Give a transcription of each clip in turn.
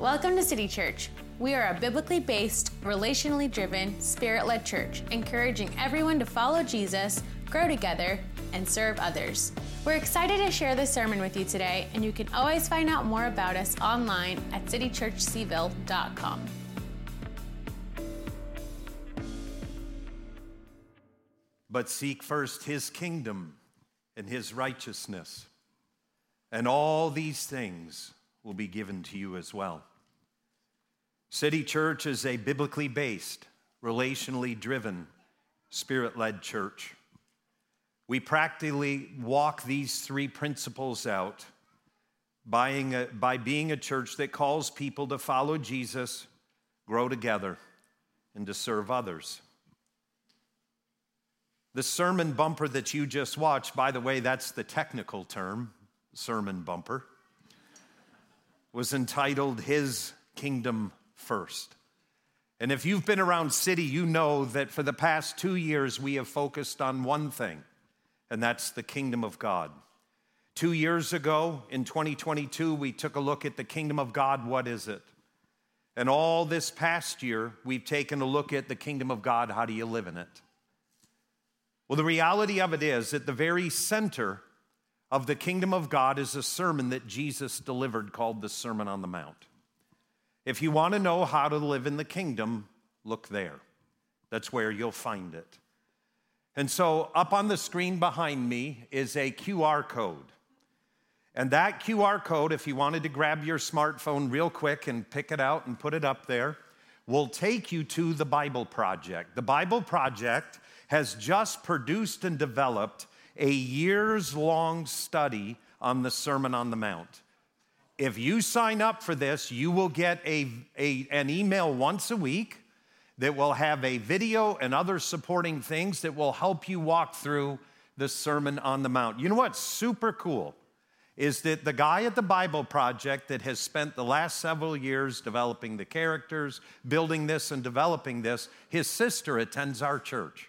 Welcome to City Church. We are a biblically based, relationally driven, spirit-led church, encouraging everyone to follow Jesus, grow together, and serve others. We're excited to share this sermon with you today, and you can always find out more about us online at citychurchcville.com. But seek first His kingdom and His righteousness, and all these things will be given to you as well. City Church is a biblically based, relationally driven, spirit-led church. We practically walk these three principles out by being a church that calls people to follow Jesus, grow together, and to serve others. The sermon bumper that you just watched, by the way, that's the technical term, sermon bumper, was entitled His Kingdom First. And if you've been around City, you know that for the past 2 years, we have focused on one thing, and that's the kingdom of God. 2 years ago, in 2022, we took a look at the kingdom of God. What is it? And all this past year, we've taken a look at the kingdom of God. How do you live in it? Well, the reality of it is at the very center of the kingdom of God is a sermon that Jesus delivered called the Sermon on the Mount. If you want to know how to live in the kingdom, look there. That's where you'll find it. And so up on the screen behind me is a QR code. And that QR code, if you wanted to grab your smartphone real quick and pick it out and put it up there, will take you to the Bible Project. The Bible Project has just produced and developed a years-long study on the Sermon on the Mount. If you sign up for this, you will get an email once a week that will have a video and other supporting things that will help you walk through the Sermon on the Mount. You know what's super cool is that the guy at the Bible Project that has spent the last several years developing the characters, building this and developing this, his sister attends our church.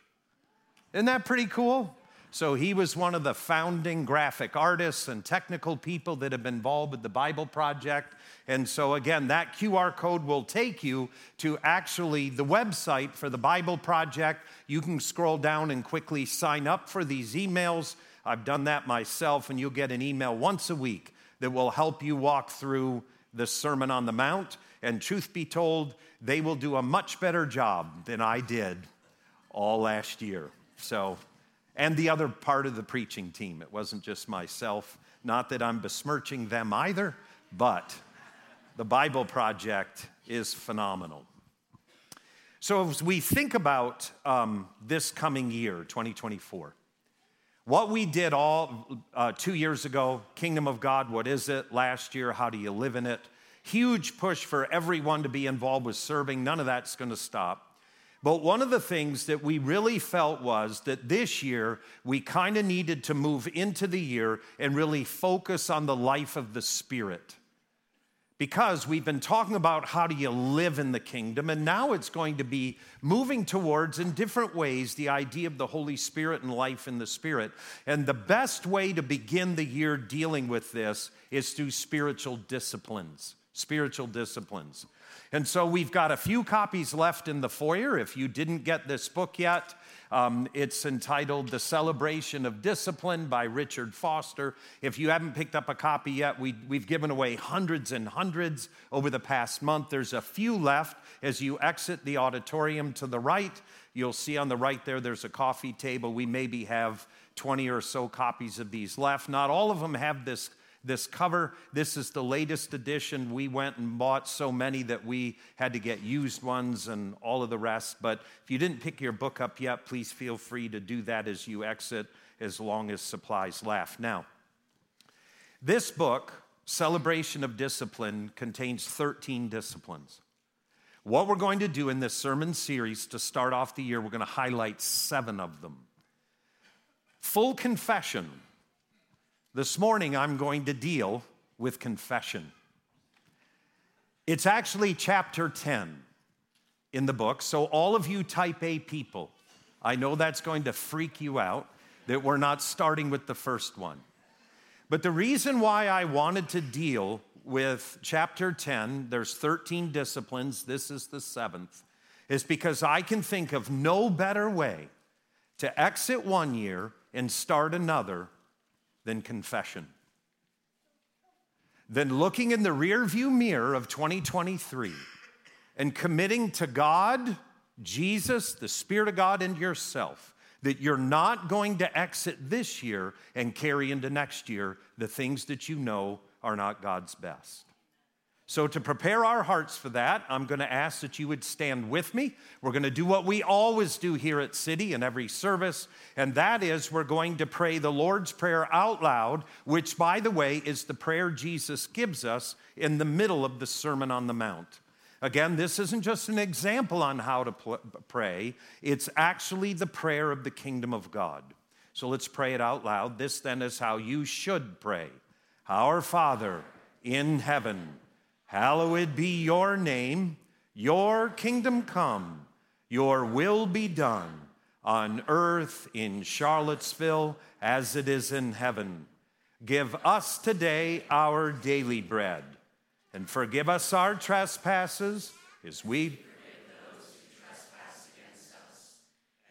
Isn't that pretty cool? So he was one of the founding graphic artists and technical people that have been involved with the Bible Project. And so again, that QR code will take you to actually the website for the Bible Project. You can scroll down and quickly sign up for these emails. I've done that myself, and you'll get an email once a week that will help you walk through the Sermon on the Mount. And truth be told, they will do a much better job than I did all last year. So... and the other part of the preaching team. It wasn't just myself. Not that I'm besmirching them either, but the Bible Project is phenomenal. So as we think about this coming year, 2024, what we did all 2 years ago, Kingdom of God, what is it? Last year, how do you live in it? Huge push for everyone to be involved with serving. None of that's going to stop. But one of the things that we really felt was that this year, we kind of needed to move into the year and really focus on the life of the Spirit. Because we've been talking about how do you live in the kingdom, and now it's going to be moving towards, in different ways, the idea of the Holy Spirit and life in the Spirit. And the best way to begin the year dealing with this is through spiritual disciplines. Spiritual disciplines. And so we've got a few copies left in the foyer. If you didn't get this book yet, it's entitled The Celebration of Discipline by Richard Foster. If you haven't picked up a copy yet, we've given away hundreds and hundreds over the past month. There's a few left. As you exit the auditorium to the right, you'll see on the right there's a coffee table. We maybe have 20 or so copies of these left. Not all of them have this cover. This is the latest edition. We went and bought so many that we had to get used ones and all of the rest. But if you didn't pick your book up yet, please feel free to do that as you exit, as long as supplies last. Now, this book, Celebration of Discipline, contains 13 disciplines. What we're going to do in this sermon series to start off the year, we're going to highlight 7 of them. Full confession. This morning, I'm going to deal with confession. It's actually chapter 10 in the book. So all of you type A people, I know that's going to freak you out that we're not starting with the first one. But the reason why I wanted to deal with chapter 10, there's 13 disciplines. This is the seventh. Is because I can think of no better way to exit one year and start another than confession. Than looking in the rearview mirror of 2023 and committing to God, Jesus, the Spirit of God, and yourself that you're not going to exit this year and carry into next year the things that you know are not God's best. So to prepare our hearts for that, I'm going to ask that you would stand with me. We're going to do what we always do here at City in every service, and that is we're going to pray the Lord's Prayer out loud, which, by the way, is the prayer Jesus gives us in the middle of the Sermon on the Mount. Again, this isn't just an example on how to pray. It's actually the prayer of the kingdom of God. So let's pray it out loud. This then is how you should pray. Our Father in heaven, hallowed be your name. Your kingdom come. Your will be done on earth in Charlottesville as it is in heaven. Give us today our daily bread. And forgive us our trespasses as we forgive those who trespass against us.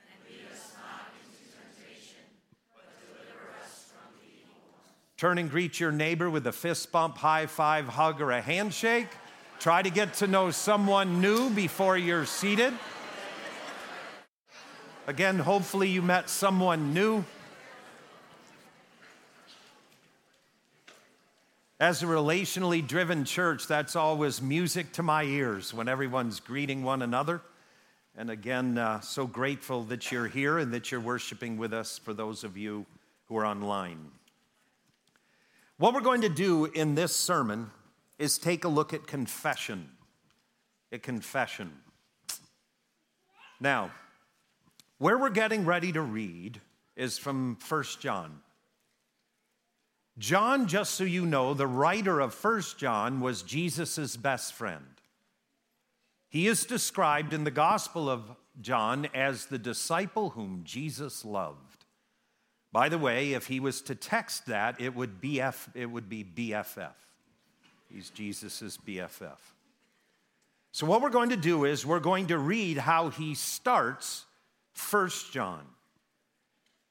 And lead us not into temptation, but deliver us from the evil one. Turn and greet your neighbor with a fist bump, high five, hug, or a handshake. Try to get to know someone new before you're seated. Again, hopefully you met someone new. As a relationally driven church, that's always music to my ears when everyone's greeting one another. And again, so grateful that you're here and that you're worshiping with us for those of you who are online. What we're going to do in this sermon is take a look at confession. Now, where we're getting ready to read is from 1 John. John, just so you know, the writer of 1 John was Jesus' best friend. He is described in the Gospel of John as the disciple whom Jesus loved. By the way, if he was to text that, it would be BFF. He's Jesus' BFF. So what we're going to do is we're going to read how he starts 1 John.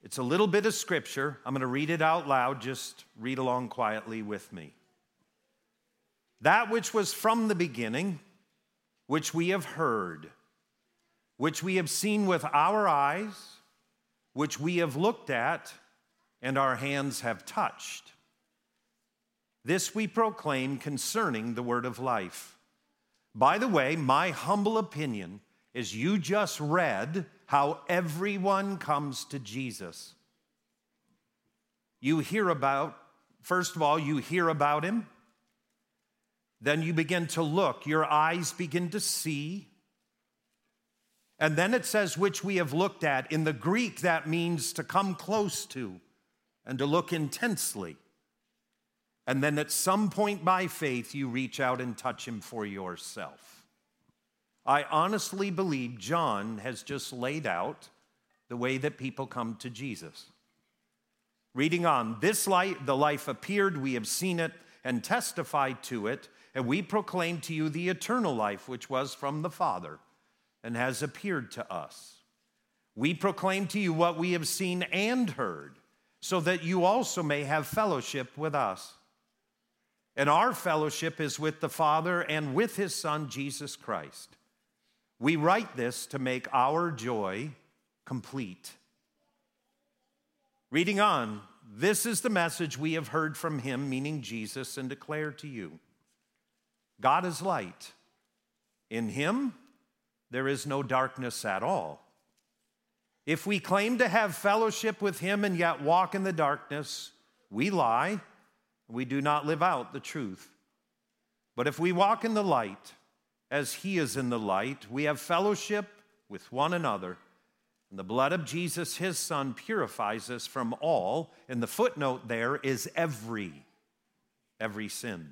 It's a little bit of scripture. I'm going to read it out loud. Just read along quietly with me. That which was from the beginning, which we have heard, which we have seen with our eyes, which we have looked at, and our hands have touched. This we proclaim concerning the word of life. By the way, my humble opinion is you just read how everyone comes to Jesus. First of all, you hear about him. Then you begin to look. Your eyes begin to see. And then it says, which we have looked at. In the Greek, that means to come close to and to look intensely. And then at some point by faith, you reach out and touch him for yourself. I honestly believe John has just laid out the way that people come to Jesus. Reading on, this light, the life appeared, we have seen it and testified to it, and we proclaim to you the eternal life which was from the Father and has appeared to us. We proclaim to you what we have seen and heard, so that you also may have fellowship with us. And our fellowship is with the Father and with his Son, Jesus Christ. We write this to make our joy complete. Reading on, this is the message we have heard from him, meaning Jesus, and declare to you. God is light. In him, there is no darkness at all. If we claim to have fellowship with him and yet walk in the darkness, we lie. We do not live out the truth. But if we walk in the light, as he is in the light, we have fellowship with one another. And the blood of Jesus, his Son, purifies us from all. And the footnote there is every sin.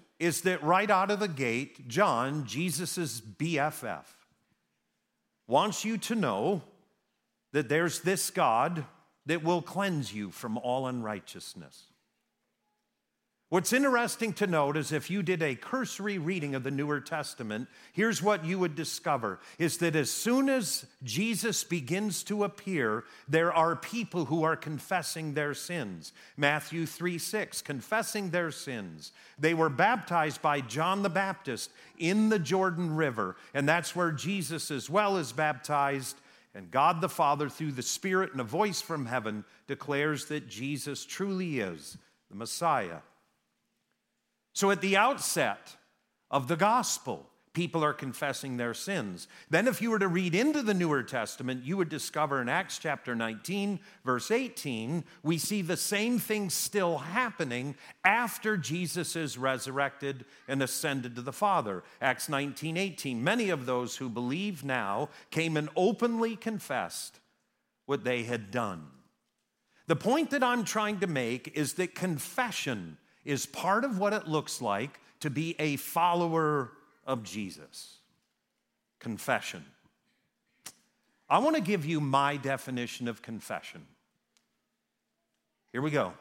is that right out of the gate, John, Jesus' BFF, wants you to know that there's this God that will cleanse you from all unrighteousness. What's interesting to note is if you did a cursory reading of the Newer Testament, here's what you would discover, is that as soon as Jesus begins to appear, there are people who are confessing their sins. Matthew 3:6, confessing their sins. They were baptized by John the Baptist in the Jordan River, and that's where Jesus as well is baptized. And God the Father, through the Spirit and a voice from heaven, declares that Jesus truly is the Messiah. So at the outset of the gospel, people are confessing their sins. Then if you were to read into the Newer Testament, you would discover in Acts chapter 19, verse 18, we see the same thing still happening after Jesus is resurrected and ascended to the Father. Acts 19:18, many of those who believe now came and openly confessed what they had done. The point that I'm trying to make is that confession is part of what it looks like to be a follower of Jesus. Confession. I want to give you my definition of confession. Here we go.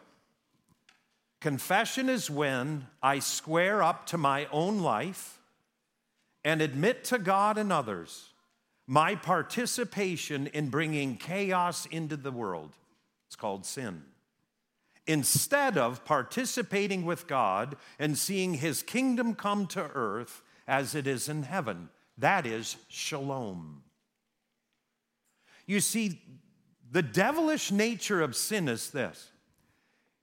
Confession is when I square up to my own life and admit to God and others my participation in bringing chaos into the world. It's called sin. Instead of participating with God and seeing His kingdom come to earth as it is in heaven. That is shalom. You see, the devilish nature of sin is this,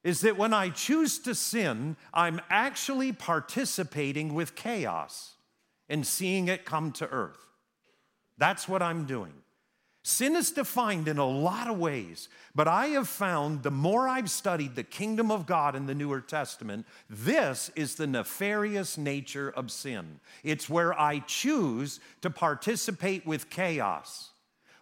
is that when I choose to sin, I'm actually participating with chaos and seeing it come to earth. That's what I'm doing. Sin is defined in a lot of ways, but I have found the more I've studied the kingdom of God in the Newer Testament, this is the nefarious nature of sin. It's where I choose to participate with chaos,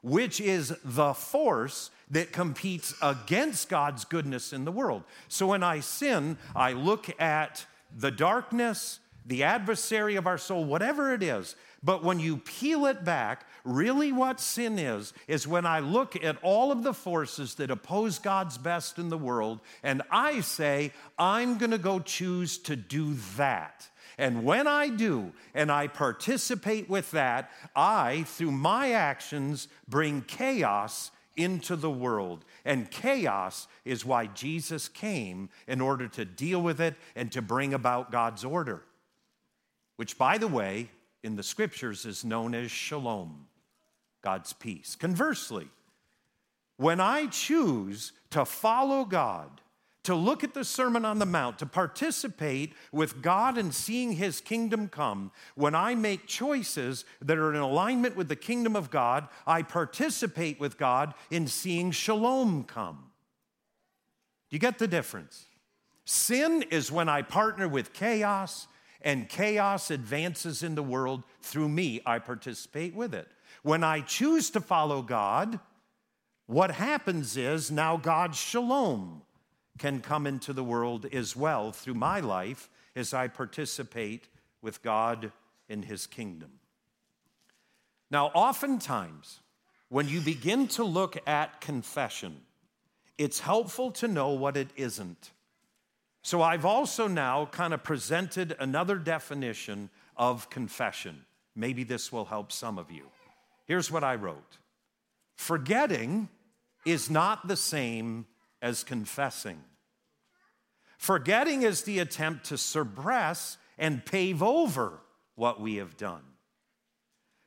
which is the force that competes against God's goodness in the world. So when I sin, I look at the darkness, the adversary of our soul, whatever it is. But when you peel it back, really what sin is when I look at all of the forces that oppose God's best in the world, and I say, I'm going to go choose to do that. And when I do, and I participate with that, I, through my actions, bring chaos into the world. And chaos is why Jesus came in order to deal with it and to bring about God's order. Which, by the way, in the scriptures is known as shalom, God's peace. Conversely, when I choose to follow God, to look at the Sermon on the Mount, to participate with God in seeing His kingdom come, when I make choices that are in alignment with the kingdom of God, I participate with God in seeing shalom come. Do you get the difference? Sin is when I partner with chaos, and chaos advances in the world through me. I participate with it. When I choose to follow God, what happens is now God's shalom can come into the world as well through my life as I participate with God in His kingdom. Now, oftentimes, when you begin to look at confession, it's helpful to know what it isn't. So I've also now kind of presented another definition of confession. Maybe this will help some of you. Here's what I wrote. Forgetting is not the same as confessing. Forgetting is the attempt to suppress and pave over what we have done.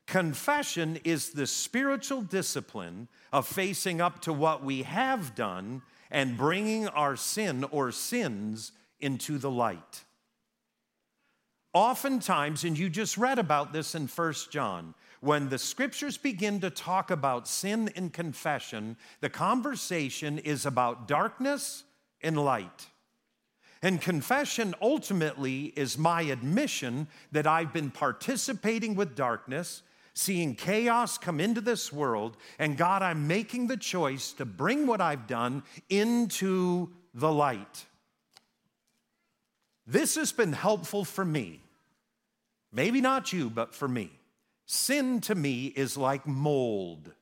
Confession is the spiritual discipline of facing up to what we have done and bringing our sin or sins into the light. Oftentimes, and you just read about this in 1 John, when the scriptures begin to talk about sin and confession, the conversation is about darkness and light. And confession ultimately is my admission that I've been participating with darkness, seeing chaos come into this world, and God, I'm making the choice to bring what I've done into the light. This has been helpful for me. Maybe not you, but for me. Sin to me is like mold.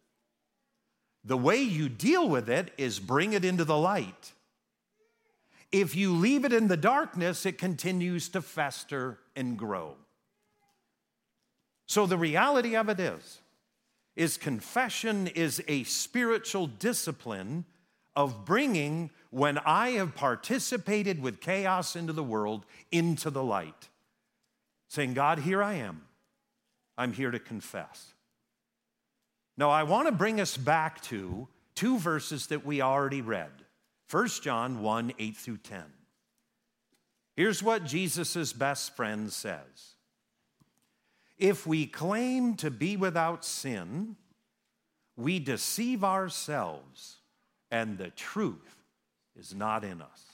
The way you deal with it is bring it into the light. If you leave it in the darkness, it continues to fester and grow. So the reality of it is confession is a spiritual discipline of bringing when I have participated with chaos into the world, into the light. Saying, God, here I am. I'm here to confess. Now, I want to bring us back to two verses that we already read. 1 John 1, 8 through 10. Here's what Jesus' best friend says. If we claim to be without sin, we deceive ourselves, and the truth is not in us.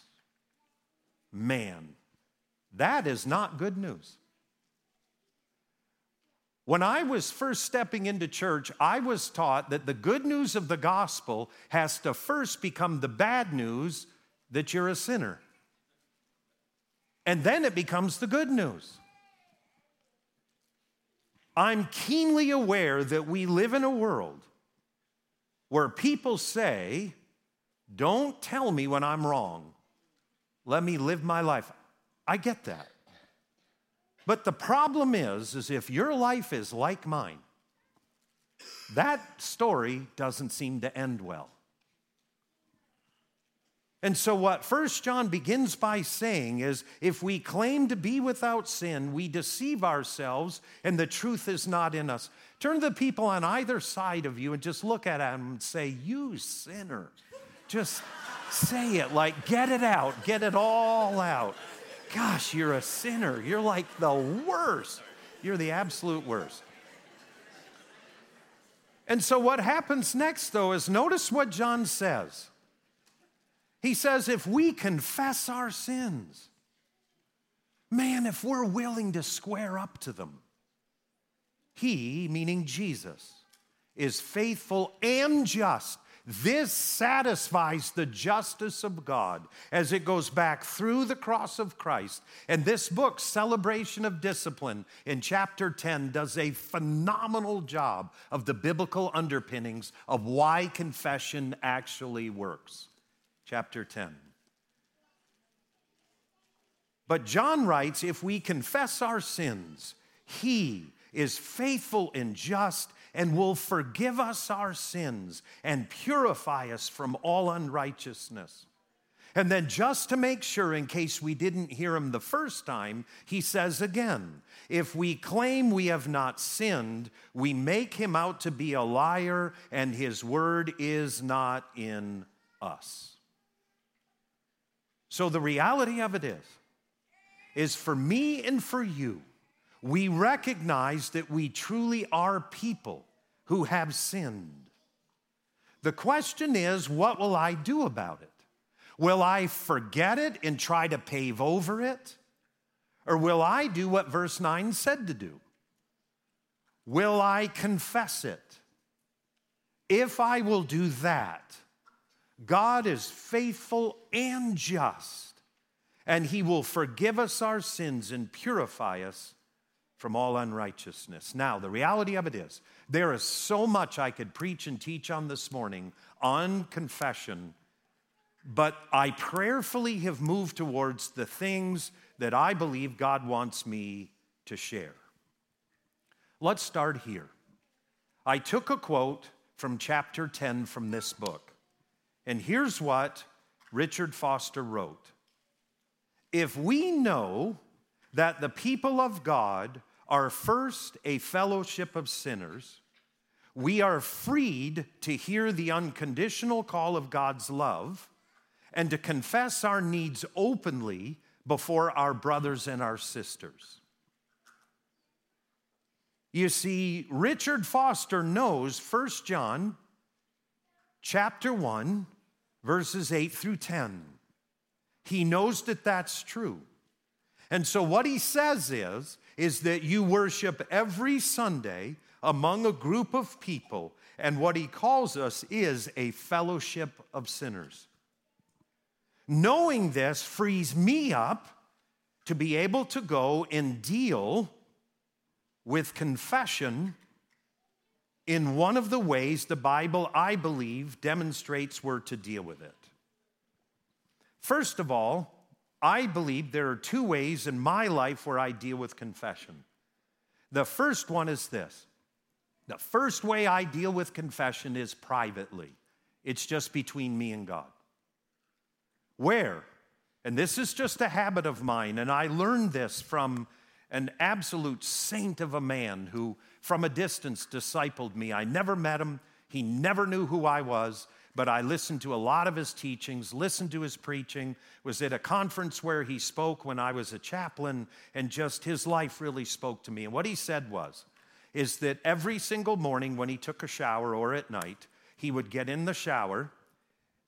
Man, that is not good news. When I was first stepping into church, I was taught that the good news of the gospel has to first become the bad news that you're a sinner. And then it becomes the good news. I'm keenly aware that we live in a world where people say, don't tell me when I'm wrong. Let me live my life. I get that. But the problem is if your life is like mine, that story doesn't seem to end well. And so what 1 John begins by saying is, if we claim to be without sin, we deceive ourselves and the truth is not in us. Turn to the people on either side of you and just look at them and say, you sinner. Just say it like, get it out, get it all out. Gosh, you're a sinner. You're like the worst. You're the absolute worst. And so what happens next, though, is notice what John says. He says, if we confess our sins, man, if we're willing to square up to them, he, meaning Jesus, is faithful and just. This satisfies the justice of God as it goes back through the cross of Christ. And this book, Celebration of Discipline, in chapter 10, does a phenomenal job of the biblical underpinnings of why confession actually works. Chapter 10. But John writes, if we confess our sins, he is faithful and just and will forgive us our sins and purify us from all unrighteousness. And then just to make sure, in case we didn't hear him the first time, he says again, if we claim we have not sinned, we make him out to be a liar and his word is not in us. So the reality of it is for me and for you, we recognize that we truly are people who have sinned. The question is, what will I do about it? Will I forget it and try to pave over it? Or will I do what verse 9 said to do? Will I confess it? If I will do that, God is faithful and just, and he will forgive us our sins and purify us from all unrighteousness. Now, the reality of it is, there is so much I could preach and teach on this morning on confession, but I prayerfully have moved towards the things that I believe God wants me to share. Let's start here. I took a quote from chapter 10 from this book. And here's what Richard Foster wrote. If we know that the people of God are first a fellowship of sinners, we are freed to hear the unconditional call of God's love and to confess our needs openly before our brothers and our sisters. You see, Richard Foster knows 1 John chapter 1, verses 8 through 10. He knows that that's true. And so what he says is that you worship every Sunday among a group of people, and what he calls us is a fellowship of sinners. Knowing this frees me up to be able to go and deal with confession in one of the ways the Bible, I believe, demonstrates we're to deal with it. First of all, I believe there are two ways in my life where I deal with confession. The first one is this. The first way I deal with confession is privately. It's just between me and God. Where, and this is just a habit of mine, and I learned this from an absolute saint of a man who, from a distance, discipled me. I never met him. He never knew who I was, but I listened to a lot of his teachings, listened to his preaching, was at a conference where he spoke when I was a chaplain, and just his life really spoke to me. And what he said is that every single morning when he took a shower or at night, he would get in the shower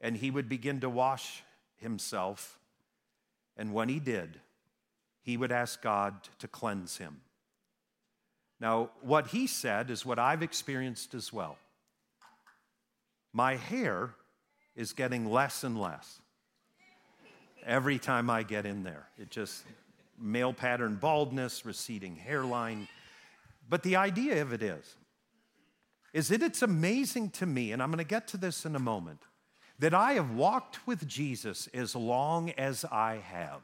and he would begin to wash himself, and when he did, he would ask God to cleanse him. Now, what he said is what I've experienced as well. My hair is getting less and less every time I get in there. It just, male pattern baldness, receding hairline. But the idea of it is that it's amazing to me, and I'm going to get to this in a moment, that I have walked with Jesus as long as I have,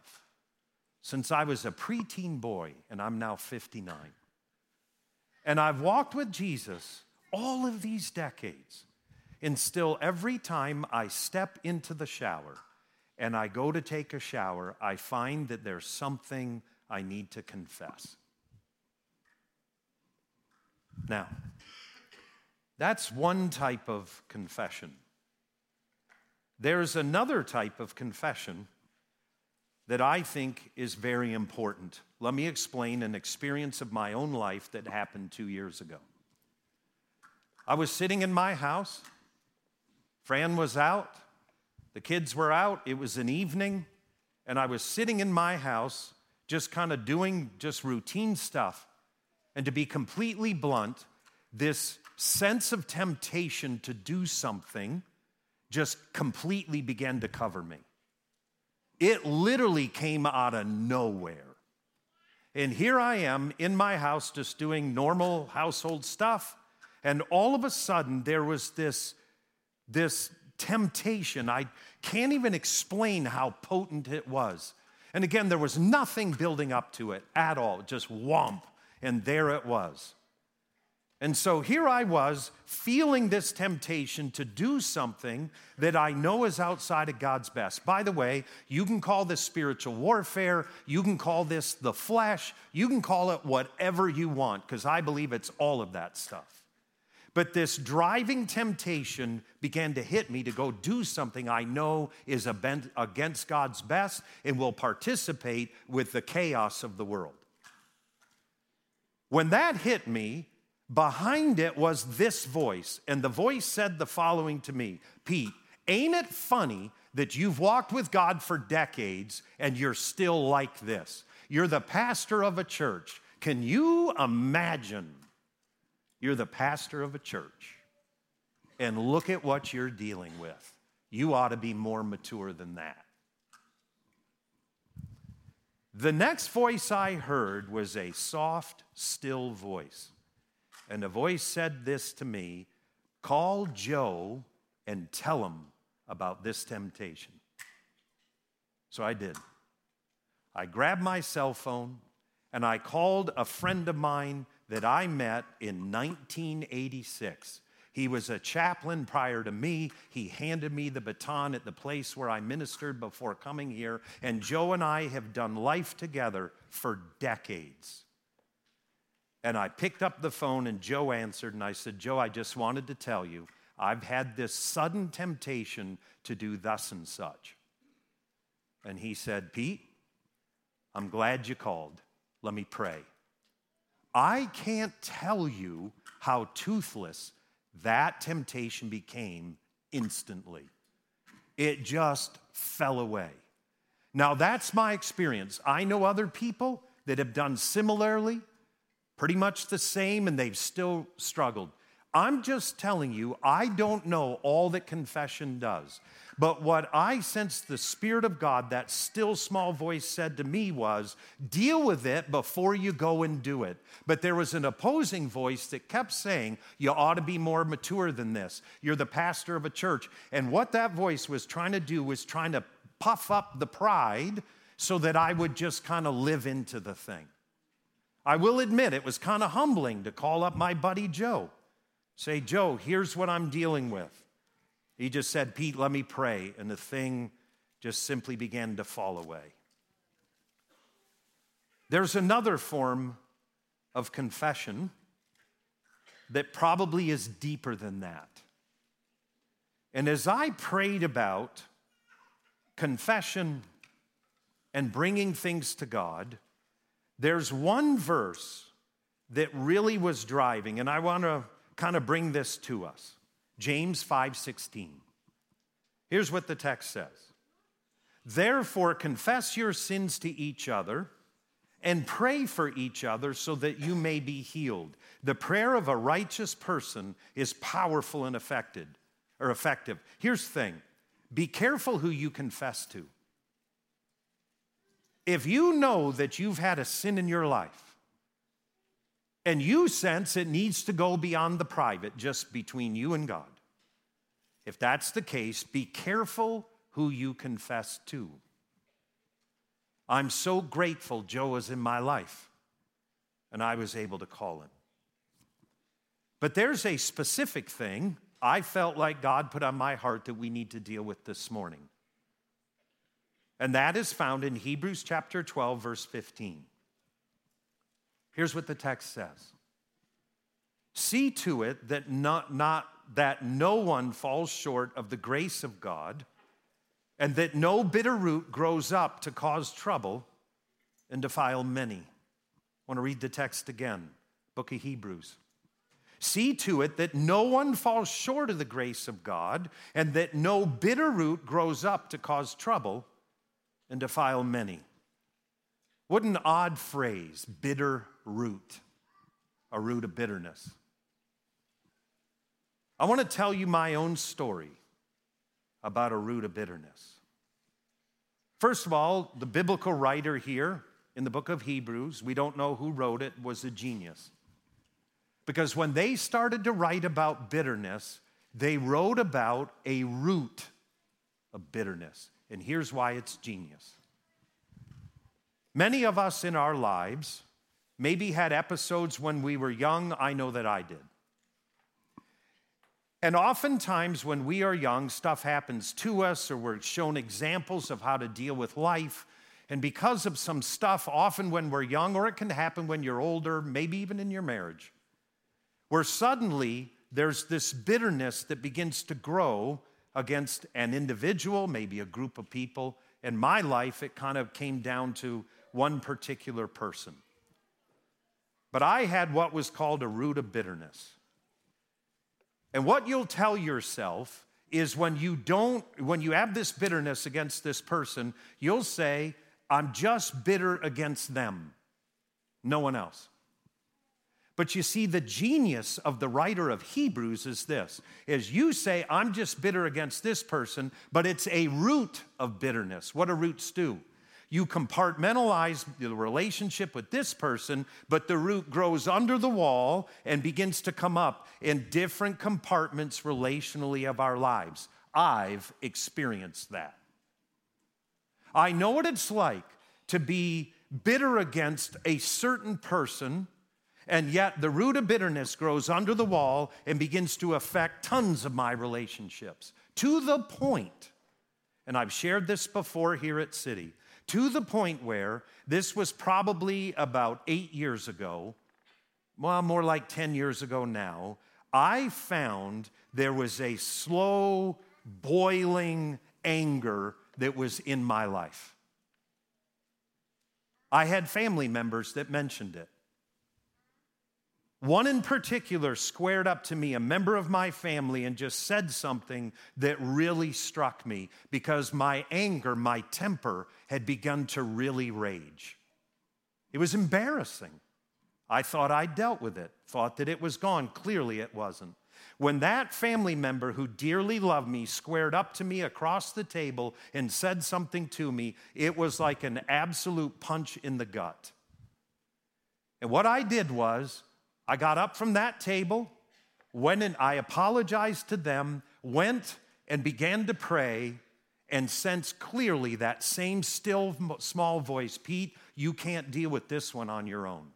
since I was a preteen boy, and I'm now 59. And I've walked with Jesus all of these decades, and still every time I step into the shower and I go to take a shower, I find that there's something I need to confess. Now, that's one type of confession. There's another type of confession that I think is very important. Let me explain an experience of my own life that happened 2 years ago. I was sitting in my house. Fran was out. The kids were out. It was an evening. And I was sitting in my house just kind of doing just routine stuff. And to be completely blunt, this sense of temptation to do something just completely began to cover me. It literally came out of nowhere. And here I am in my house just doing normal household stuff, and all of a sudden there was this temptation. I can't even explain how potent it was. And again, there was nothing building up to it at all, just whomp, and there it was. And so here I was feeling this temptation to do something that I know is outside of God's best. By the way, you can call this spiritual warfare. You can call this the flesh. You can call it whatever you want, because I believe it's all of that stuff. But this driving temptation began to hit me to go do something I know is against God's best and will participate with the chaos of the world. When that hit me, behind it was this voice, and the voice said the following to me: Pete, ain't it funny that you've walked with God for decades and you're still like this? You're the pastor of a church. Can you imagine? You're the pastor of a church, and look at what you're dealing with. You ought to be more mature than that. The next voice I heard was a soft, still voice. And a voice said this to me: call Joe and tell him about this temptation. So I did. I grabbed my cell phone and I called a friend of mine that I met in 1986. He was a chaplain prior to me. He handed me the baton at the place where I ministered before coming here. And Joe and I have done life together for decades. And I picked up the phone, and Joe answered, and I said, Joe, I just wanted to tell you, I've had this sudden temptation to do thus and such. And he said, Pete, I'm glad you called. Let me pray. I can't tell you how toothless that temptation became instantly. It just fell away. Now, that's my experience. I know other people that have done similarly, pretty much the same, and they've still struggled. I'm just telling you, I don't know all that confession does. But what I sense the Spirit of God, that still small voice, said to me was, deal with it before you go and do it. But there was an opposing voice that kept saying, you ought to be more mature than this. You're the pastor of a church. And what that voice was trying to do was trying to puff up the pride so that I would just kind of live into the thing. I will admit it was kind of humbling to call up my buddy Joe. Say, Joe, here's what I'm dealing with. He just said, Pete, let me pray. And the thing just simply began to fall away. There's another form of confession that probably is deeper than that. And as I prayed about confession and bringing things to God, there's one verse that really was driving, and I want to kind of bring this to us. James 5:16. Here's what the text says. Therefore, confess your sins to each other and pray for each other so that you may be healed. The prayer of a righteous person is powerful and effective. Here's the thing. Be careful who you confess to. If you know that you've had a sin in your life, and you sense it needs to go beyond the private, just between you and God. If that's the case, be careful who you confess to. I'm so grateful Joe was in my life, and I was able to call him. But there's a specific thing I felt like God put on my heart that we need to deal with this morning. And that is found in Hebrews chapter 12, verse 15. Here's what the text says. See to it that no one falls short of the grace of God, and that no bitter root grows up to cause trouble and defile many. I want to read the text again, book of Hebrews. See to it that no one falls short of the grace of God, and that no bitter root grows up to cause trouble and defile many. What an odd phrase, bitter root, a root of bitterness. I want to tell you my own story about a root of bitterness. First of all, the biblical writer here in the book of Hebrews, we don't know who wrote it, was a genius. Because when they started to write about bitterness, they wrote about a root of bitterness. And here's why it's genius. Many of us in our lives maybe had episodes when we were young. I know that I did. And oftentimes when we are young, stuff happens to us, or we're shown examples of how to deal with life. And because of some stuff, often when we're young, or it can happen when you're older, maybe even in your marriage, where suddenly there's this bitterness that begins to grow against an individual, maybe a group of people. In my life, it kind of came down to one particular person. But I had what was called a root of bitterness. And what you'll tell yourself is when you have this bitterness against this person, you'll say, I'm just bitter against them, no one else. But you see, the genius of the writer of Hebrews is this, is you say, I'm just bitter against this person, but it's a root of bitterness. What do roots do? You compartmentalize the relationship with this person, but the root grows under the wall and begins to come up in different compartments relationally of our lives. I've experienced that. I know what it's like to be bitter against a certain person, and yet the root of bitterness grows under the wall and begins to affect tons of my relationships. To the point, and I've shared this before here at City, to the point where this was probably about 8 years ago, well, more like 10 years ago now, I found there was a slow, boiling anger that was in my life. I had family members that mentioned it. One in particular squared up to me, a member of my family, and just said something that really struck me because my anger, my temper had begun to really rage. It was embarrassing. I thought I dealt with it, thought that it was gone. Clearly it wasn't. When that family member who dearly loved me squared up to me across the table and said something to me, it was like an absolute punch in the gut. And what I did was, I got up from that table, went and I apologized to them, went and began to pray, and sensed clearly that same still small voice, Pete, you can't deal with this one on your own.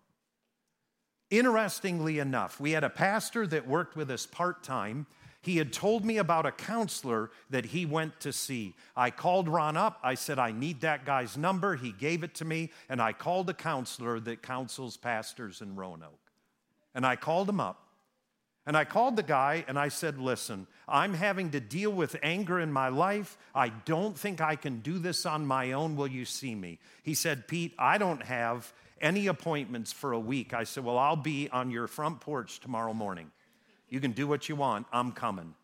Interestingly enough, we had a pastor that worked with us part-time. He had told me about a counselor that he went to see. I called Ron up. I said, I need that guy's number. He gave it to me, and I called a counselor that counsels pastors in Roanoke. And I called him up, and I called the guy, and I said, listen, I'm having to deal with anger in my life. I don't think I can do this on my own. Will you see me? He said, Pete, I don't have any appointments for a week. I said, well, I'll be on your front porch tomorrow morning. You can do what you want. I'm coming.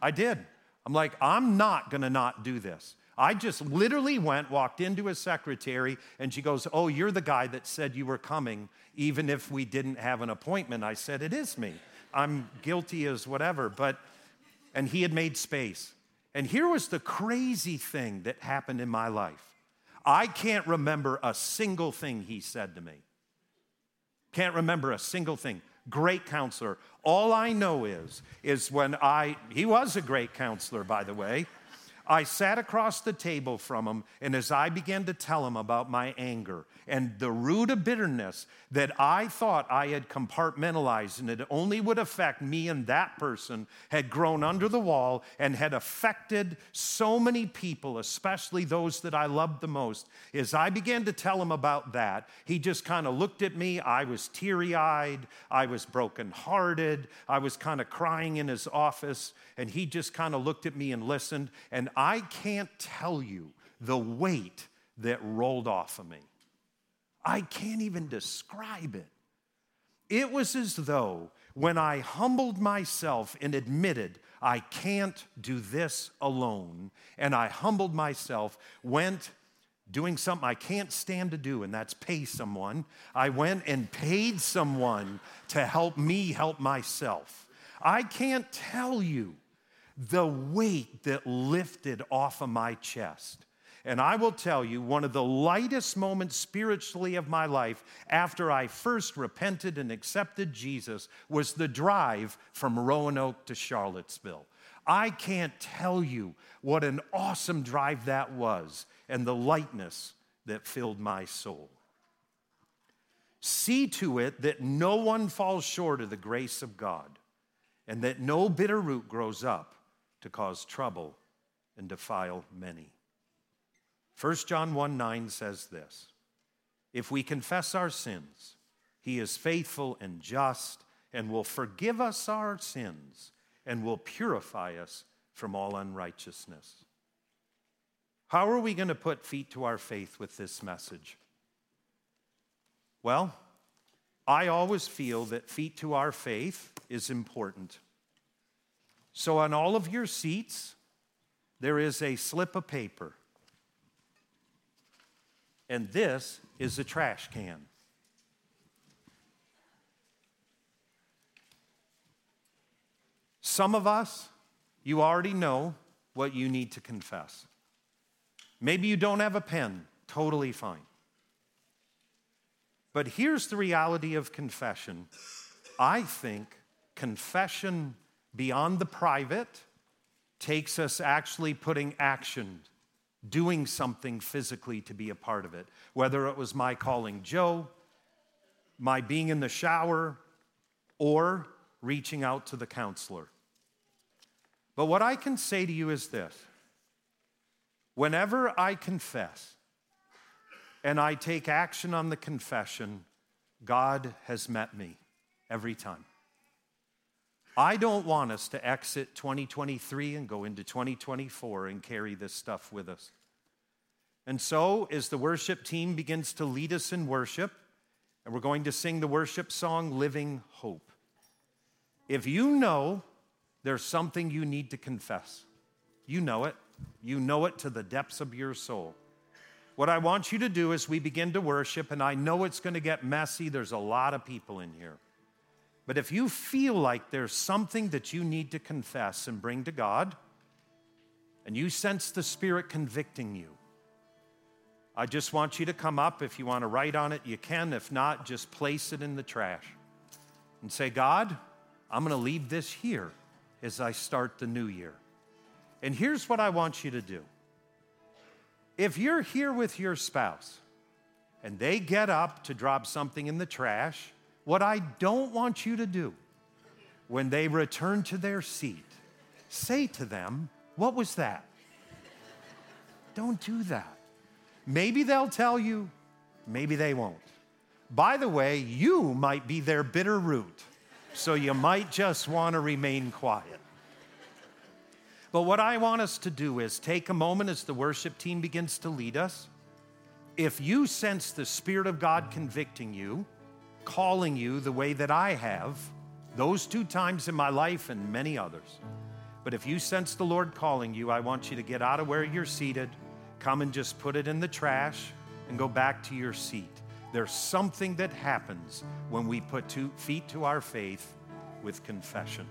I did. I'm like, I'm not going to not do this. I just literally walked into his secretary, and she goes, oh, you're the guy that said you were coming, even if we didn't have an appointment. I said, it is me. I'm guilty as whatever. And he had made space. And here was the crazy thing that happened in my life. I can't remember a single thing he said to me. Can't remember a single thing. Great counselor. All I know is he was a great counselor, by the way. I sat across the table from him, and as I began to tell him about my anger and the root of bitterness that I thought I had compartmentalized and it only would affect me and that person had grown under the wall and had affected so many people, especially those that I loved the most. As I began to tell him about that, he just kind of looked at me. I was teary-eyed. I was brokenhearted. I was kind of crying in his office, and he just kind of looked at me and listened, and I can't tell you the weight that rolled off of me. I can't even describe it. It was as though when I humbled myself and admitted, I can't do this alone, and I humbled myself, went doing something I can't stand to do, and that's pay someone. I went and paid someone to help me help myself. I can't tell you the weight that lifted off of my chest. And I will tell you, one of the lightest moments spiritually of my life after I first repented and accepted Jesus was the drive from Roanoke to Charlottesville. I can't tell you what an awesome drive that was and the lightness that filled my soul. See to it that no one falls short of the grace of God and that no bitter root grows up to cause trouble and defile many. 1 John 1:9 says this, if we confess our sins, he is faithful and just and will forgive us our sins and will purify us from all unrighteousness. How are we going to put feet to our faith with this message? Well, I always feel that feet to our faith is important. So on all of your seats, there is a slip of paper. And this is a trash can. Some of us, you already know what you need to confess. Maybe you don't have a pen, totally fine. But here's the reality of confession. I think confession beyond the private takes us actually putting action, doing something physically to be a part of it. Whether it was my calling Joe, my being in the shower, or reaching out to the counselor. But what I can say to you is this. Whenever I confess and I take action on the confession, God has met me every time. I don't want us to exit 2023 and go into 2024 and carry this stuff with us. And so, as the worship team begins to lead us in worship, and we're going to sing the worship song, Living Hope. If you know there's something you need to confess, you know it to the depths of your soul. What I want you to do is we begin to worship, and I know it's going to get messy. There's a lot of people in here. But if you feel like there's something that you need to confess and bring to God, and you sense the Spirit convicting you, I just want you to come up. If you want to write on it, you can. If not, just place it in the trash and say, God, I'm going to leave this here as I start the new year. And here's what I want you to do. If you're here with your spouse and they get up to drop something in the trash, what I don't want you to do when they return to their seat, say to them, what was that? Don't do that. Maybe they'll tell you, maybe they won't. By the way, you might be their bitter root, so you might just want to remain quiet. But what I want us to do is take a moment as the worship team begins to lead us. If you sense the Spirit of God convicting you, calling you the way that I have, those 2 times in my life and many others. But if you sense the Lord calling you, I want you to get out of where you're seated, come and just put it in the trash and go back to your seat. There's something that happens when we put 2 feet to our faith with confession.